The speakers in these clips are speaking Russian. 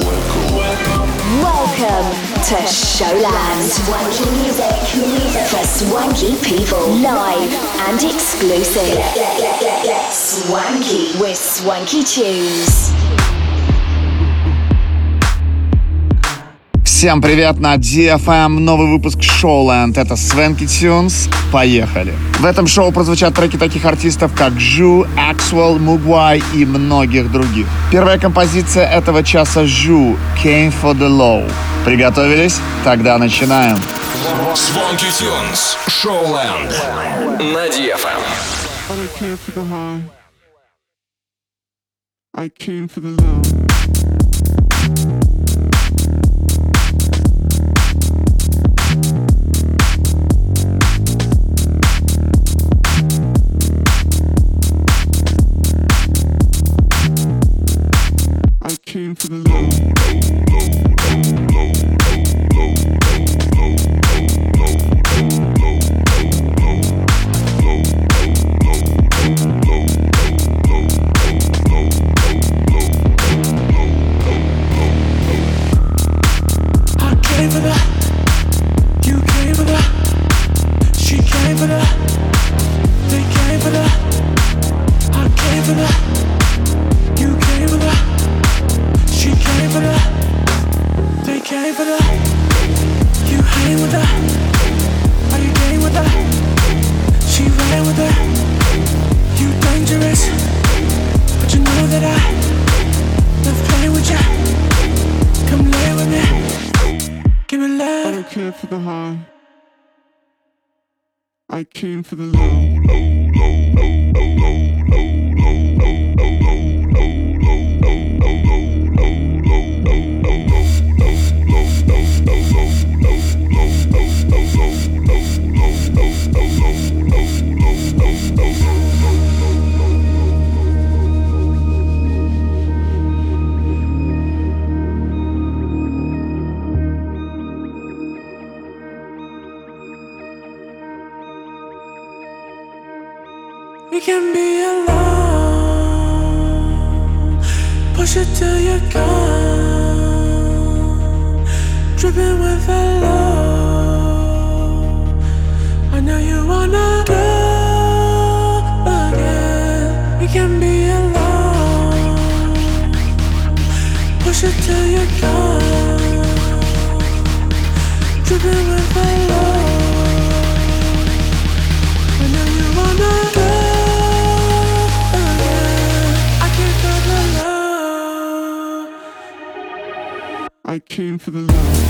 Welcome. Welcome to Showland. Swanky music for swanky people. Live and exclusive. Swanky with Swanky Tunes. Всем привет на DFM, новый выпуск Showland. Это Swanky Tunes. Поехали. В этом шоу прозвучат треки таких артистов, как Жу, Аксуэлл, Мугуай и многих других. Первая композиция этого часа Жу «Came for the Low». Приготовились? Тогда начинаем. Swanky Tunes, Showland на DFM. Came for the I came for the low, low, low, low, low, low, low, low, low. We can be alone, push it till you're gone, dripping with a low, I know you wanna go again. We can be alone, push it till you're gone, dripping with a low, I know you wanna go. I came for the love.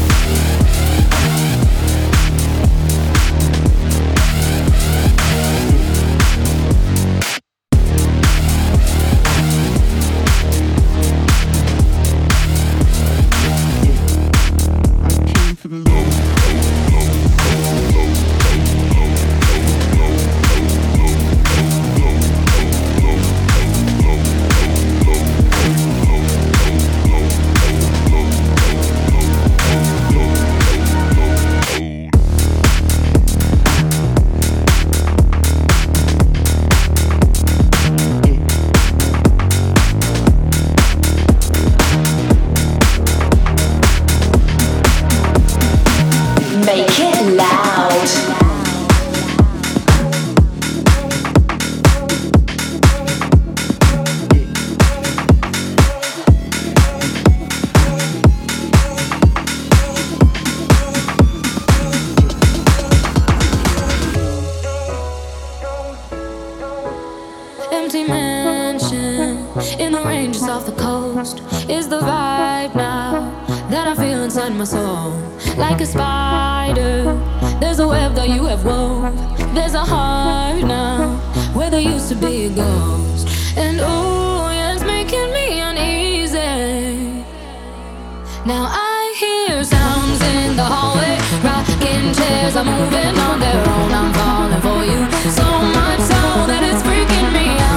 I'm moving on their own, I'm falling for you so much so that it's freaking me out.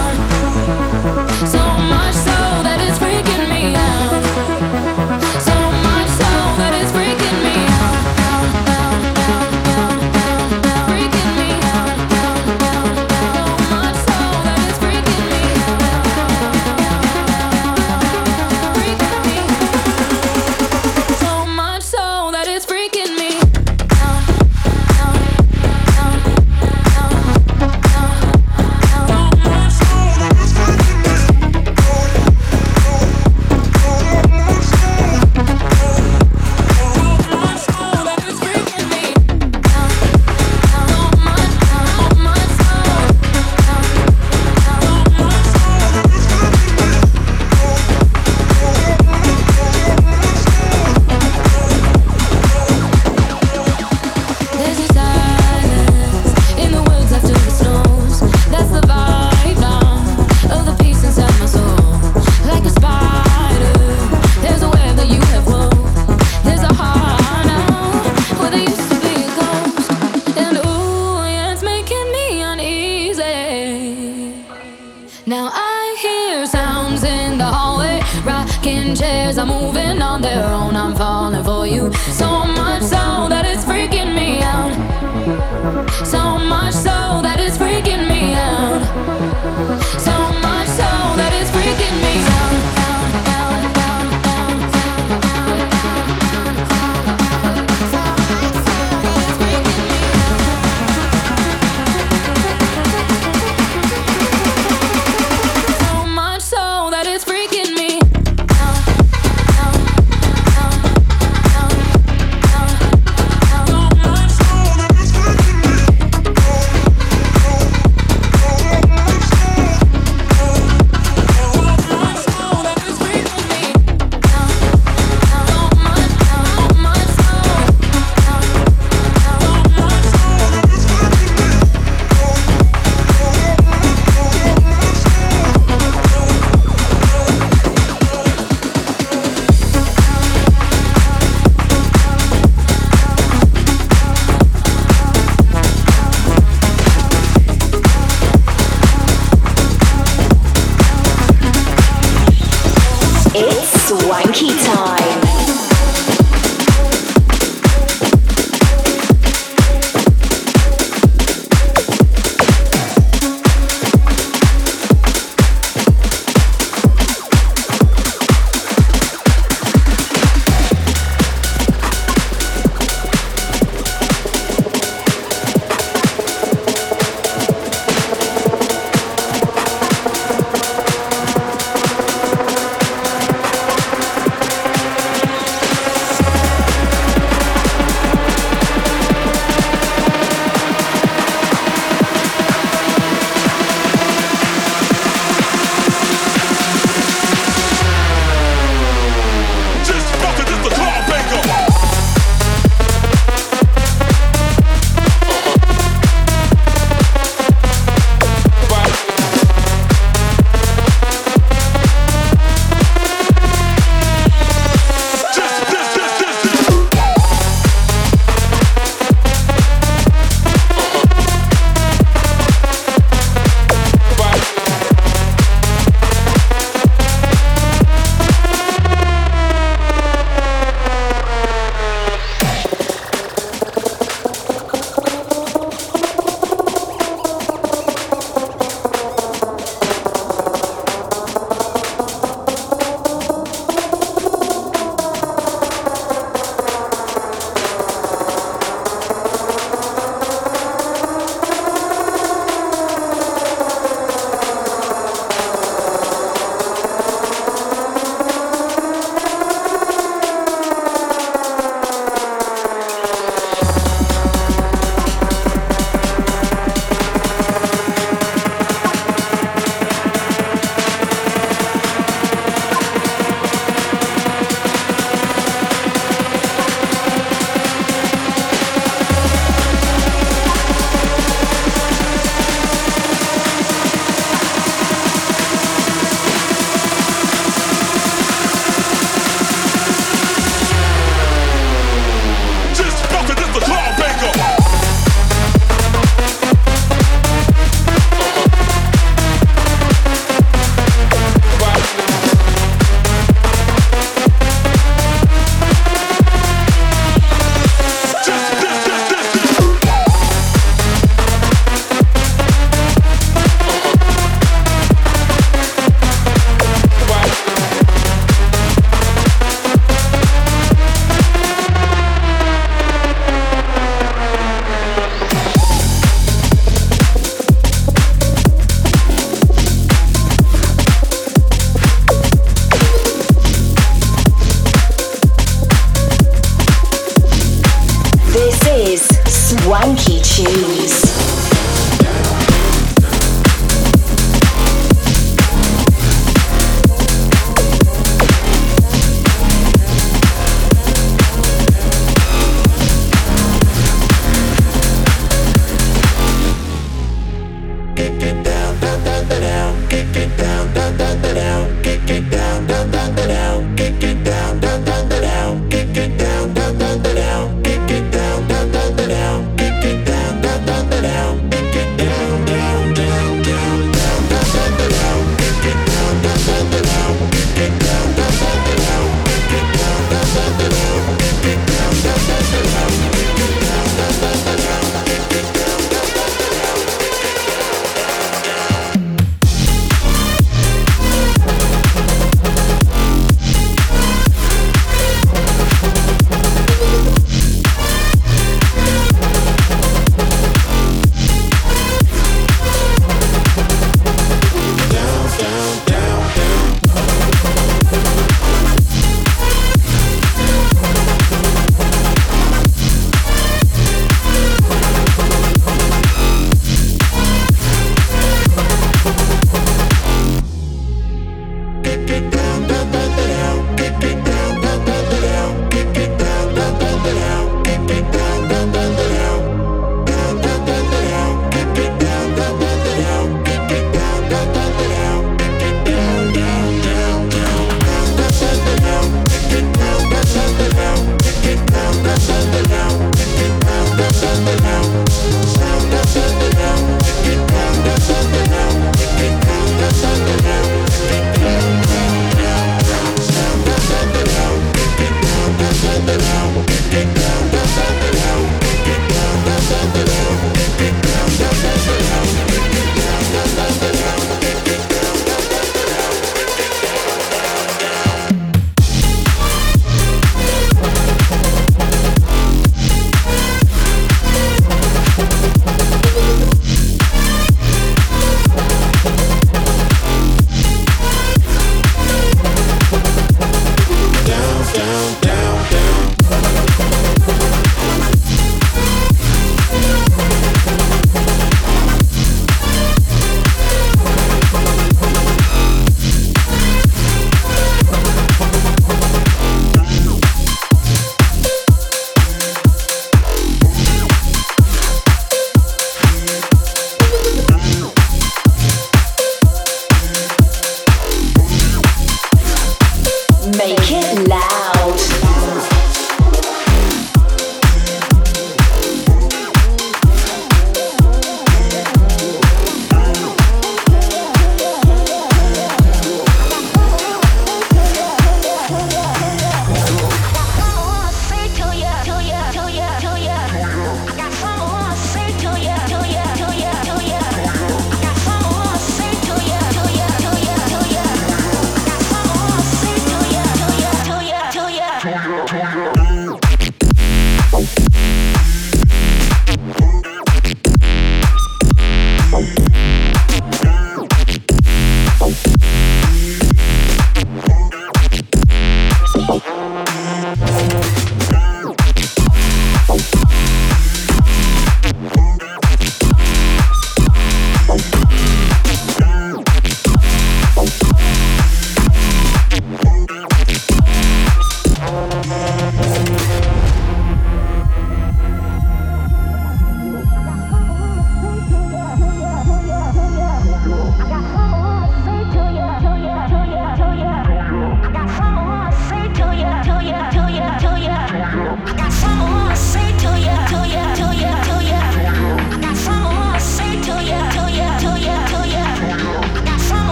Now I hear sounds in the hallway, rocking chairs are moving on their own. I'm falling for you, so much so that it's freaking me out. So much so that it's freaking me out. So much so that it's freaking me out.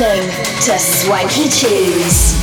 listening to Swanky Tunes.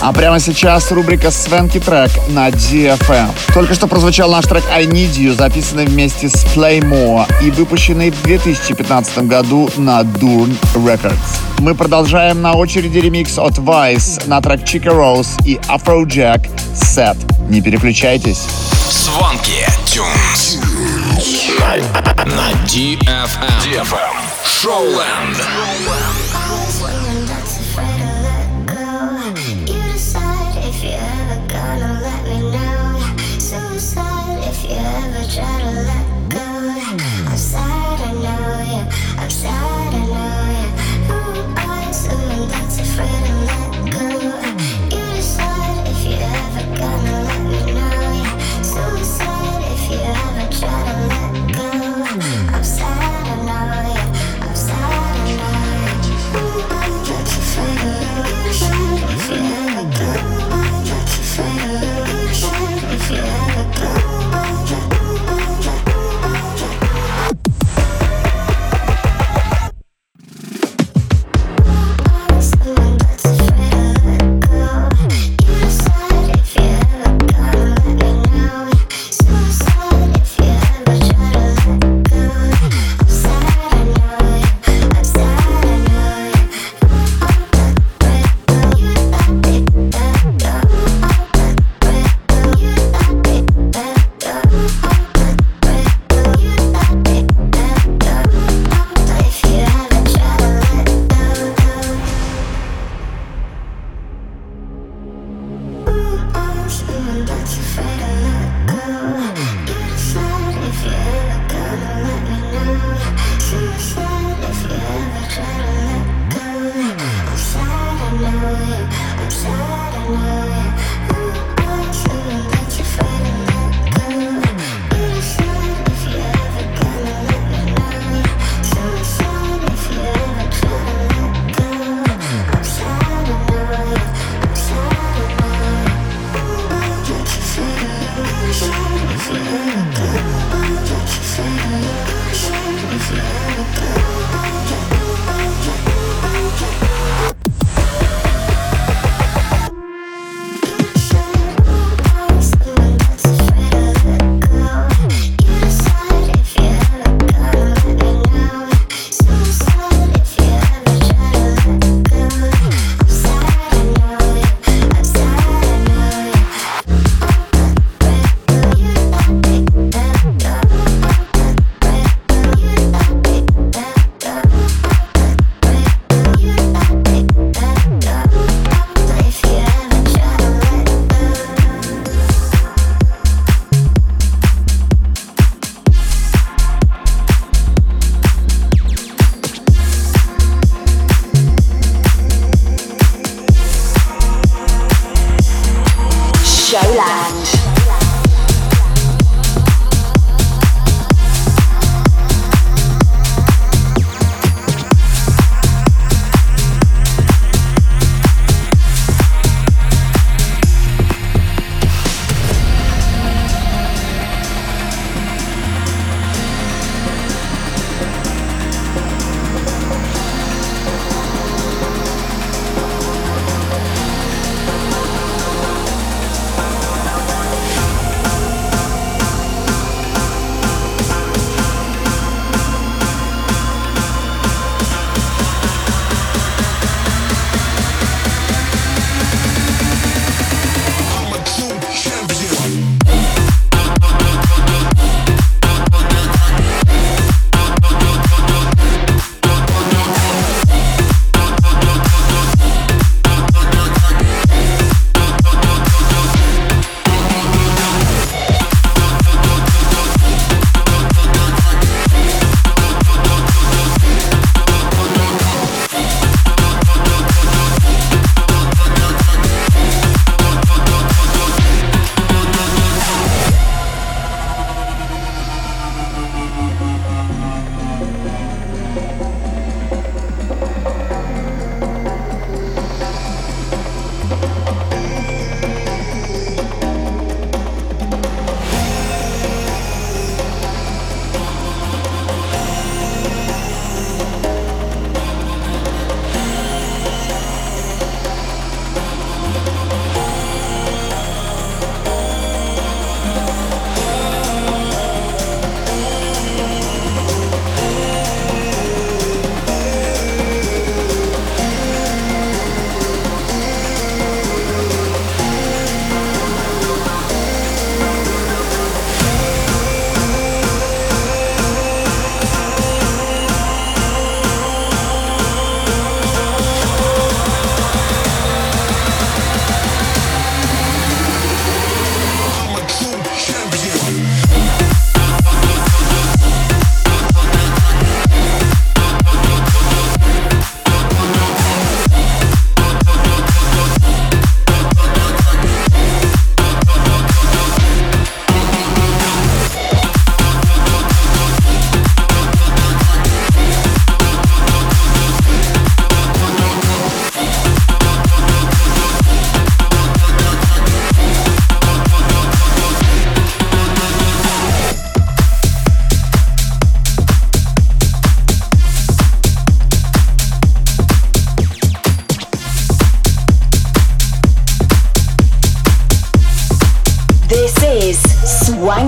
А прямо сейчас рубрика «Свенки трек» на DFM. Только что прозвучал наш трек «I Need You», записанный вместе с Playmore и выпущенный в 2015 году на Dune Records. Мы продолжаем. На очереди ремикс от Vice на трек «Chica Rose» и Afrojack «Set». Не переключайтесь. Swanky Tunes на DFM. Showland. Try to let go. I'm sad, I know you. I'm sad, I know you. Who are someone that's afraid to let go? You decide if you're ever gonna let me know. Yeah. Suicide if you ever try to let go. I'm sad, I know you. I'm sad, I know you. Who are you that's afraid to let go? You decide if you ever go. Who are you that's afraid to let go? You decide if you ever go. Thank you.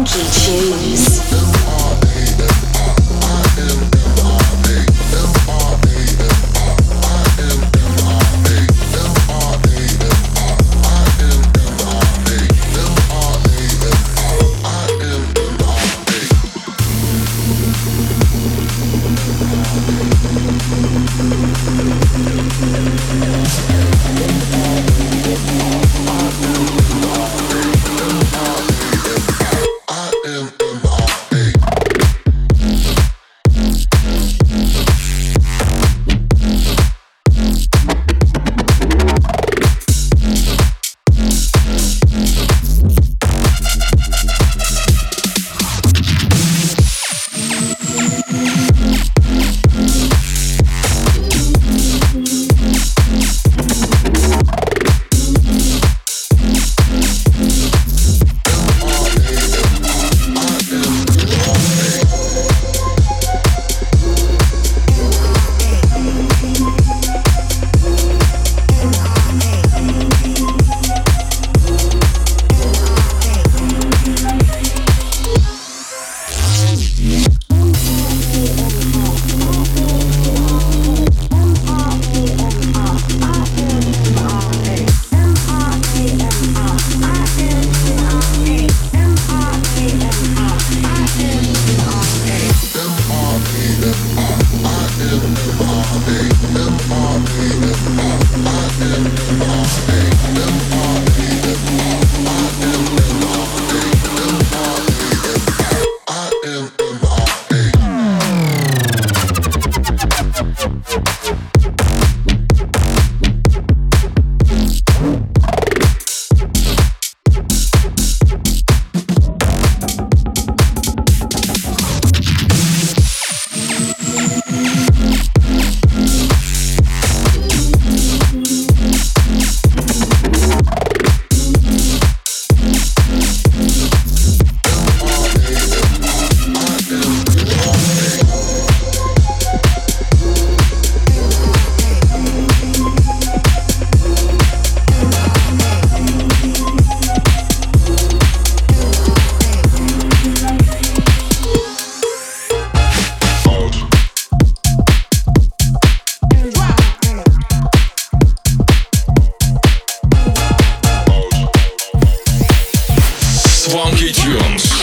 Swanky Tunes.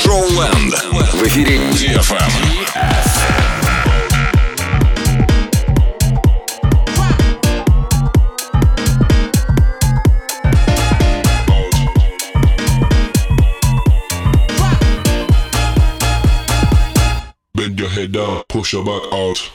Showland. В эфире DFM. Bend your head down, push your back out.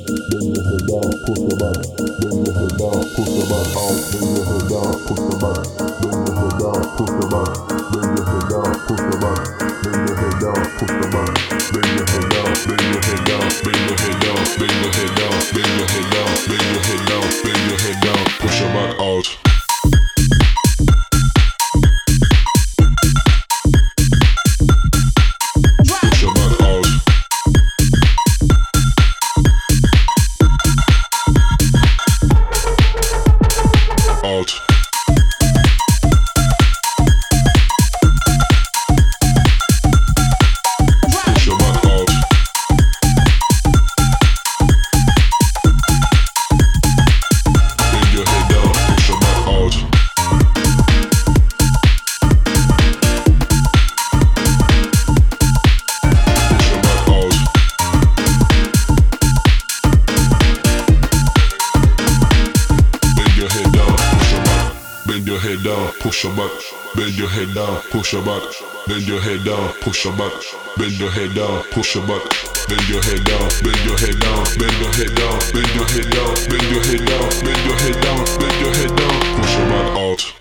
Push your butt out. Out. head down, push your back. Bend your head down, push your back. Bend your head down, push your back. Bend your head down, push your back. Bend your head down, bend your head down, bend your head down, bend your head down, bend your head down, bend your head down, bend your head down, push your back out.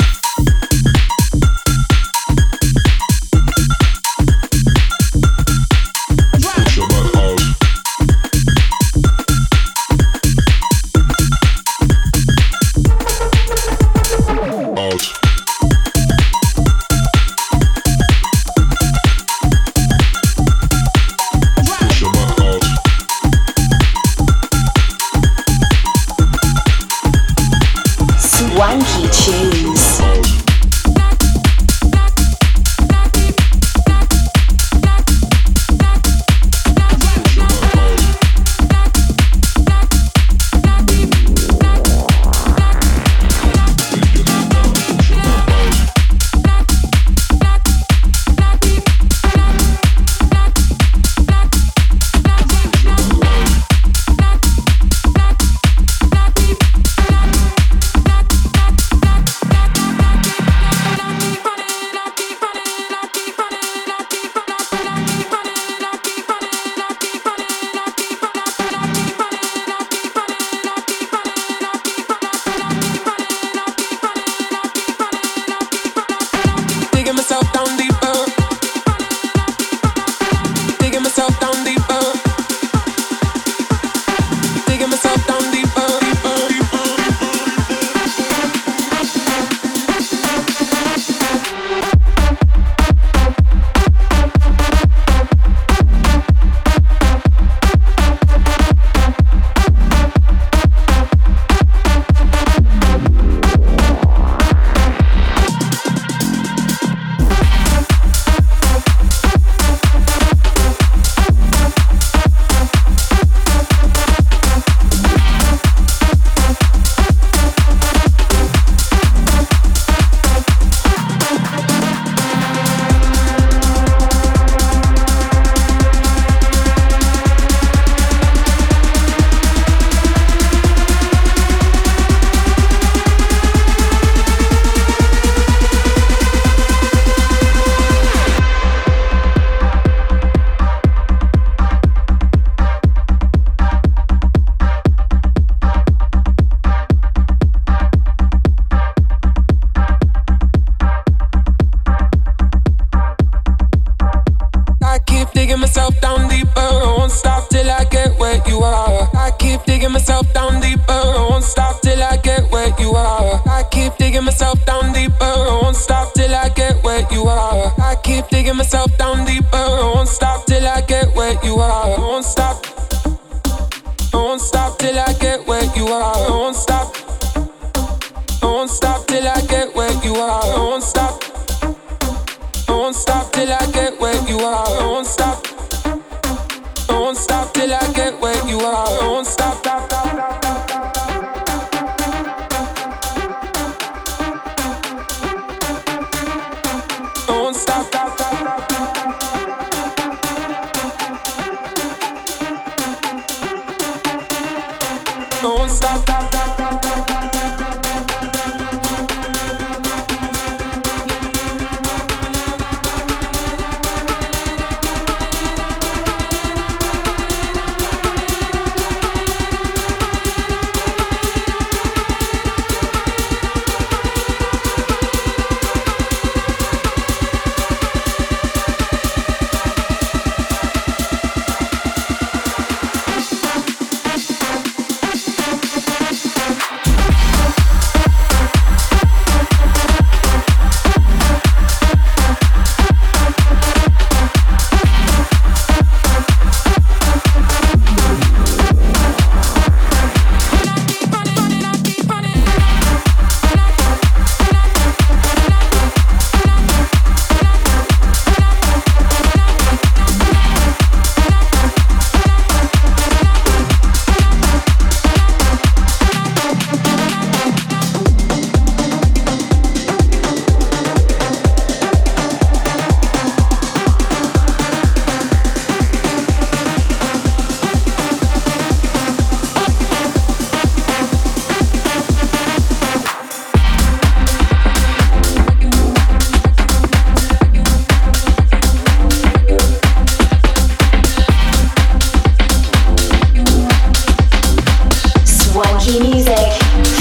Funky music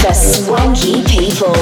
for swanky people.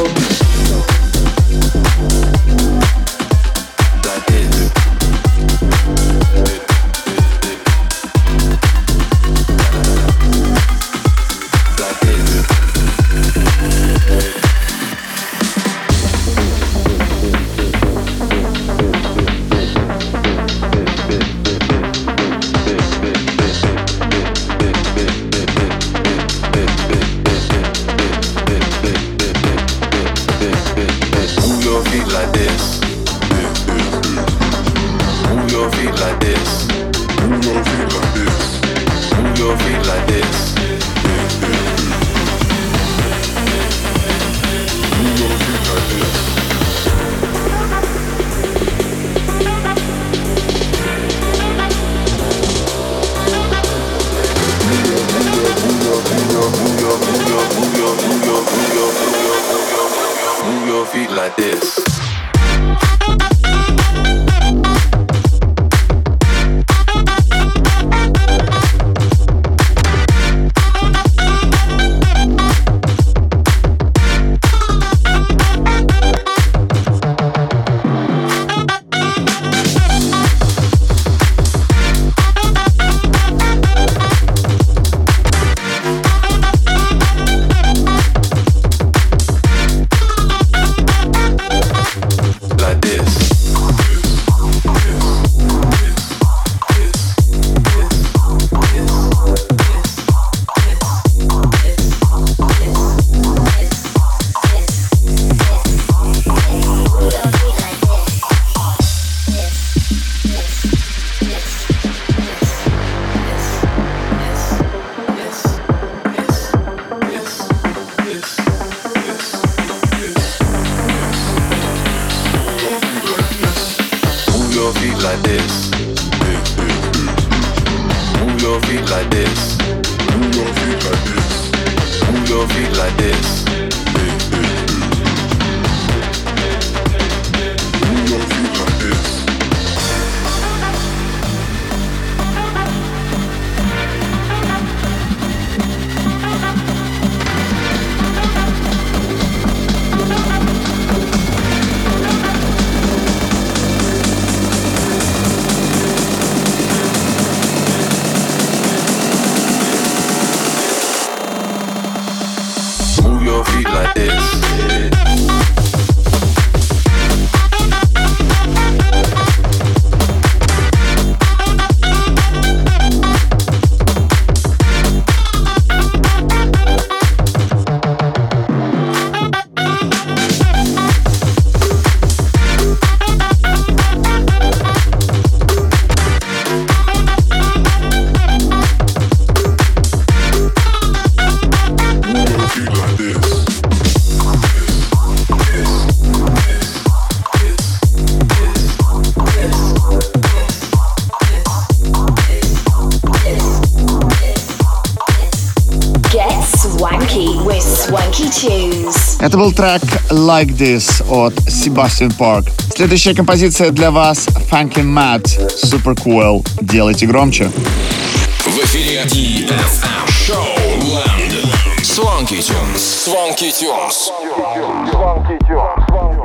Это был трек Like This от Sebastian Park. Следующая композиция для вас Funky Matt, Super Cool. Делайте громче. В эфире DFM Showland. Swanky Tunes. Swanky Tunes. Swanky Tunes.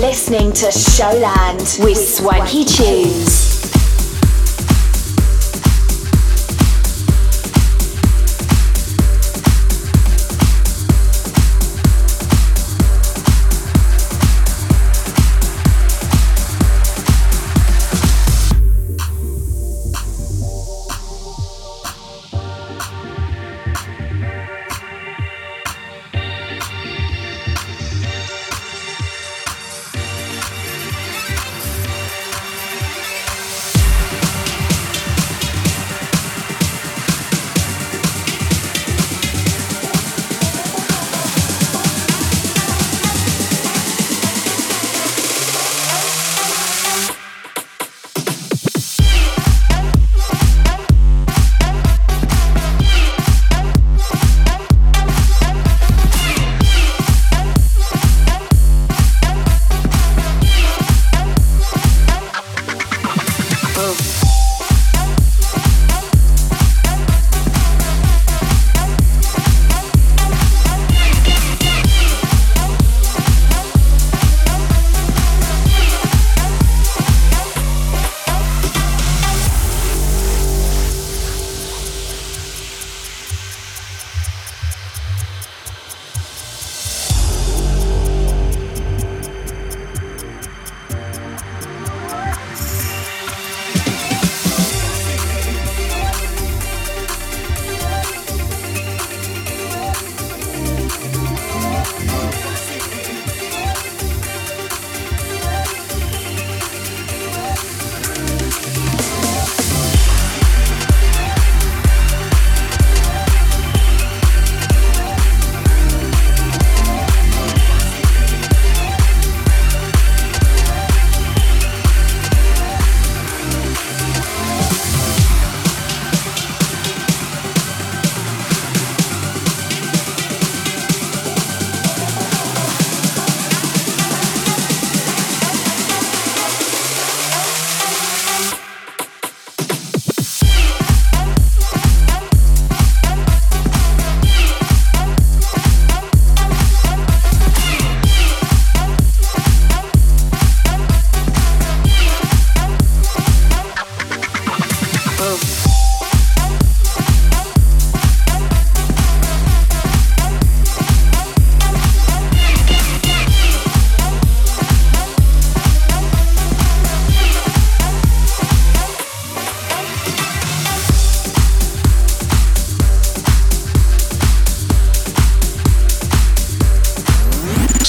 Listening to Showland with Swanky Tunes.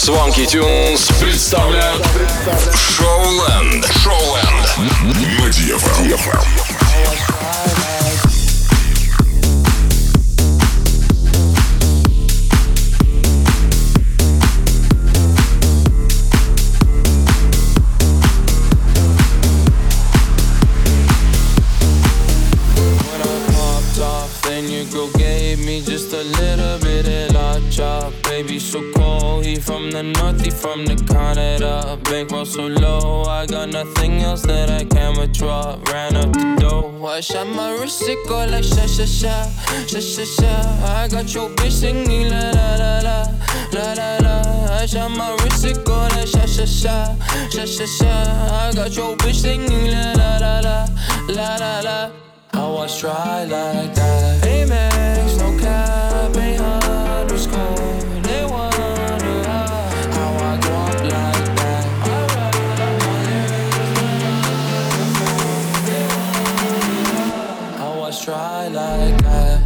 Swanky Tunes представляют Showland. Showland на DFM. From the Canada, bankroll so low, I got nothing else that I can withdraw. Ran up the dough, I shot my wrist, it go like sha sha sha, sha sha sha. I got your bitch singing la la la la, la la la. I shot my wrist, it go like sha sha sha, sha sha sha. I got your bitch singing la la la la, la la la. I was dry like that. Amex, no cap, ain't underscore. They wonder how I go up like that. I was dry like that.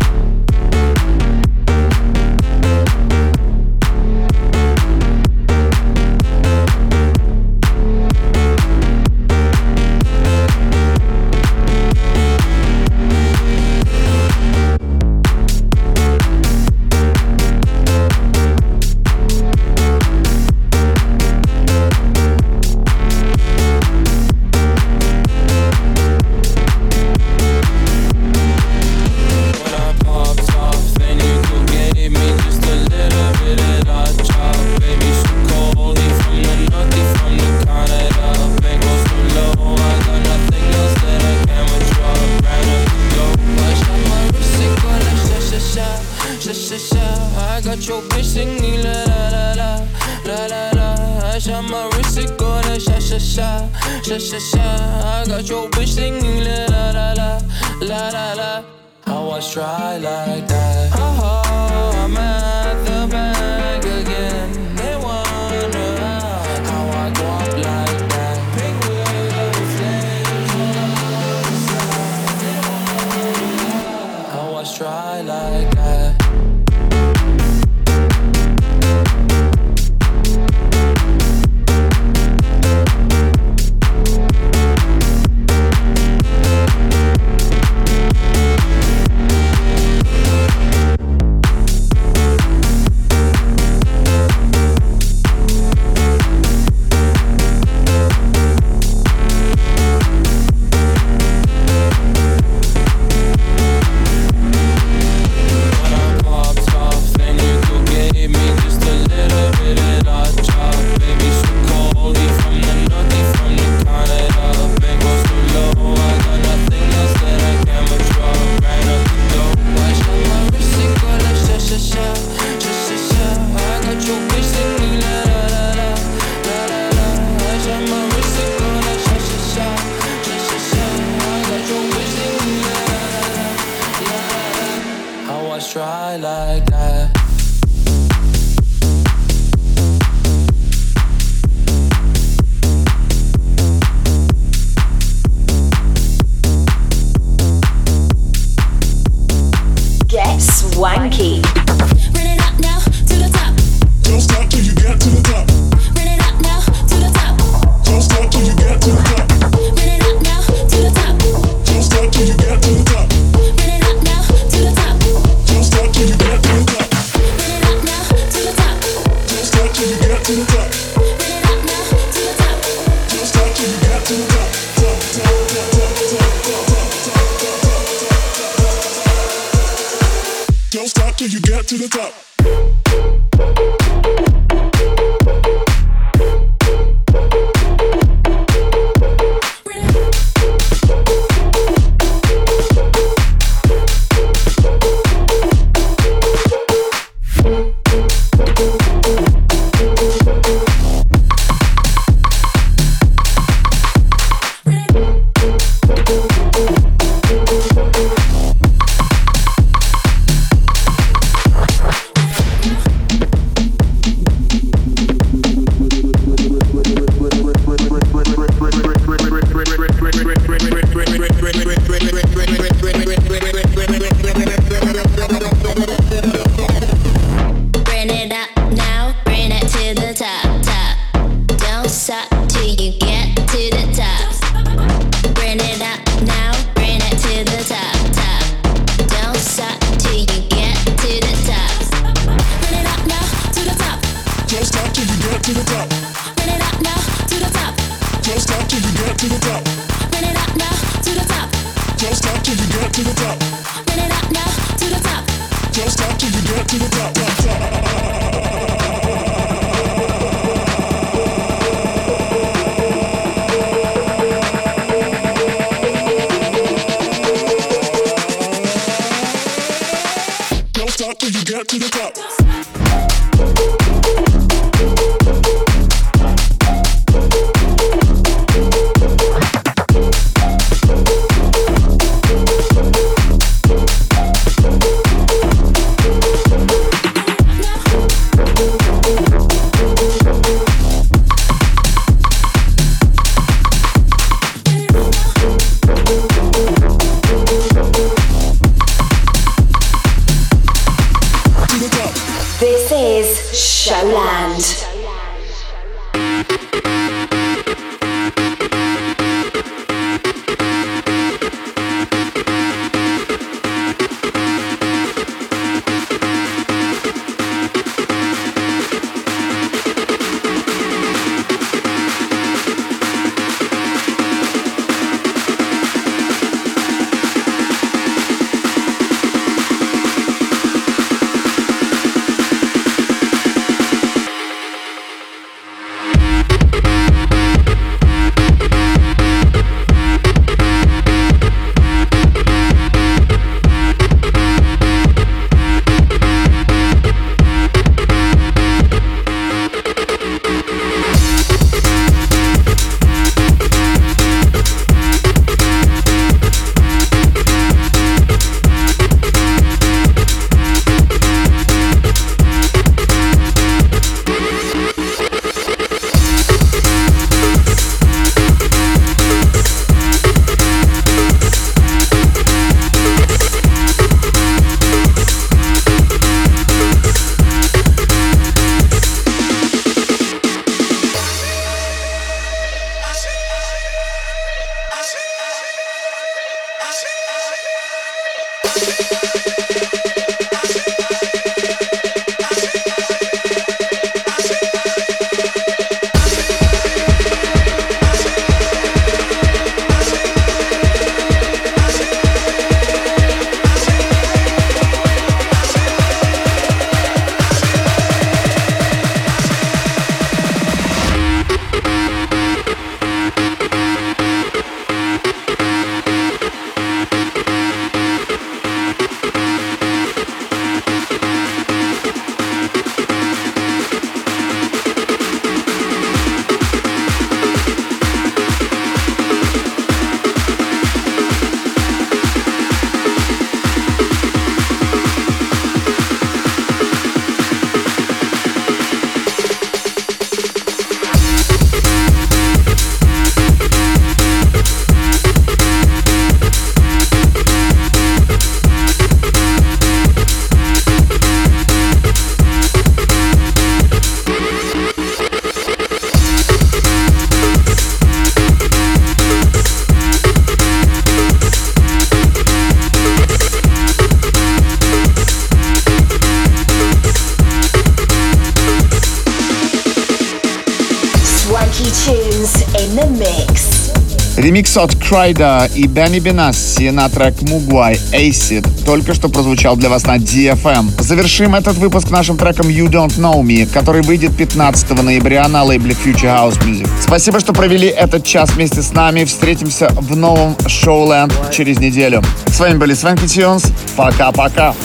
Ремикс от Крайда и Бенни Бенасси на трек Mugwai Acid только что прозвучал для вас на DFM. Завершим этот выпуск нашим треком You Don't Know Me, который выйдет 15 ноября на лейбле Future House Music. Спасибо, что провели этот час вместе с нами. Встретимся в новом Showland через неделю. С вами были Swanky Tunes. Пока-пока.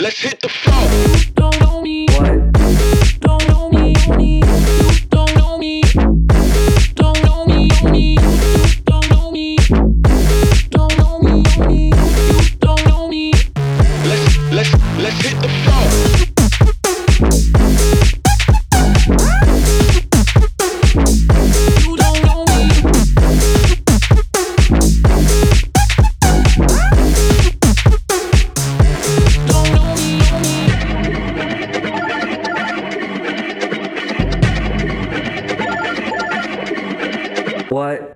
Let's hit the floor. Don't know me. What? What?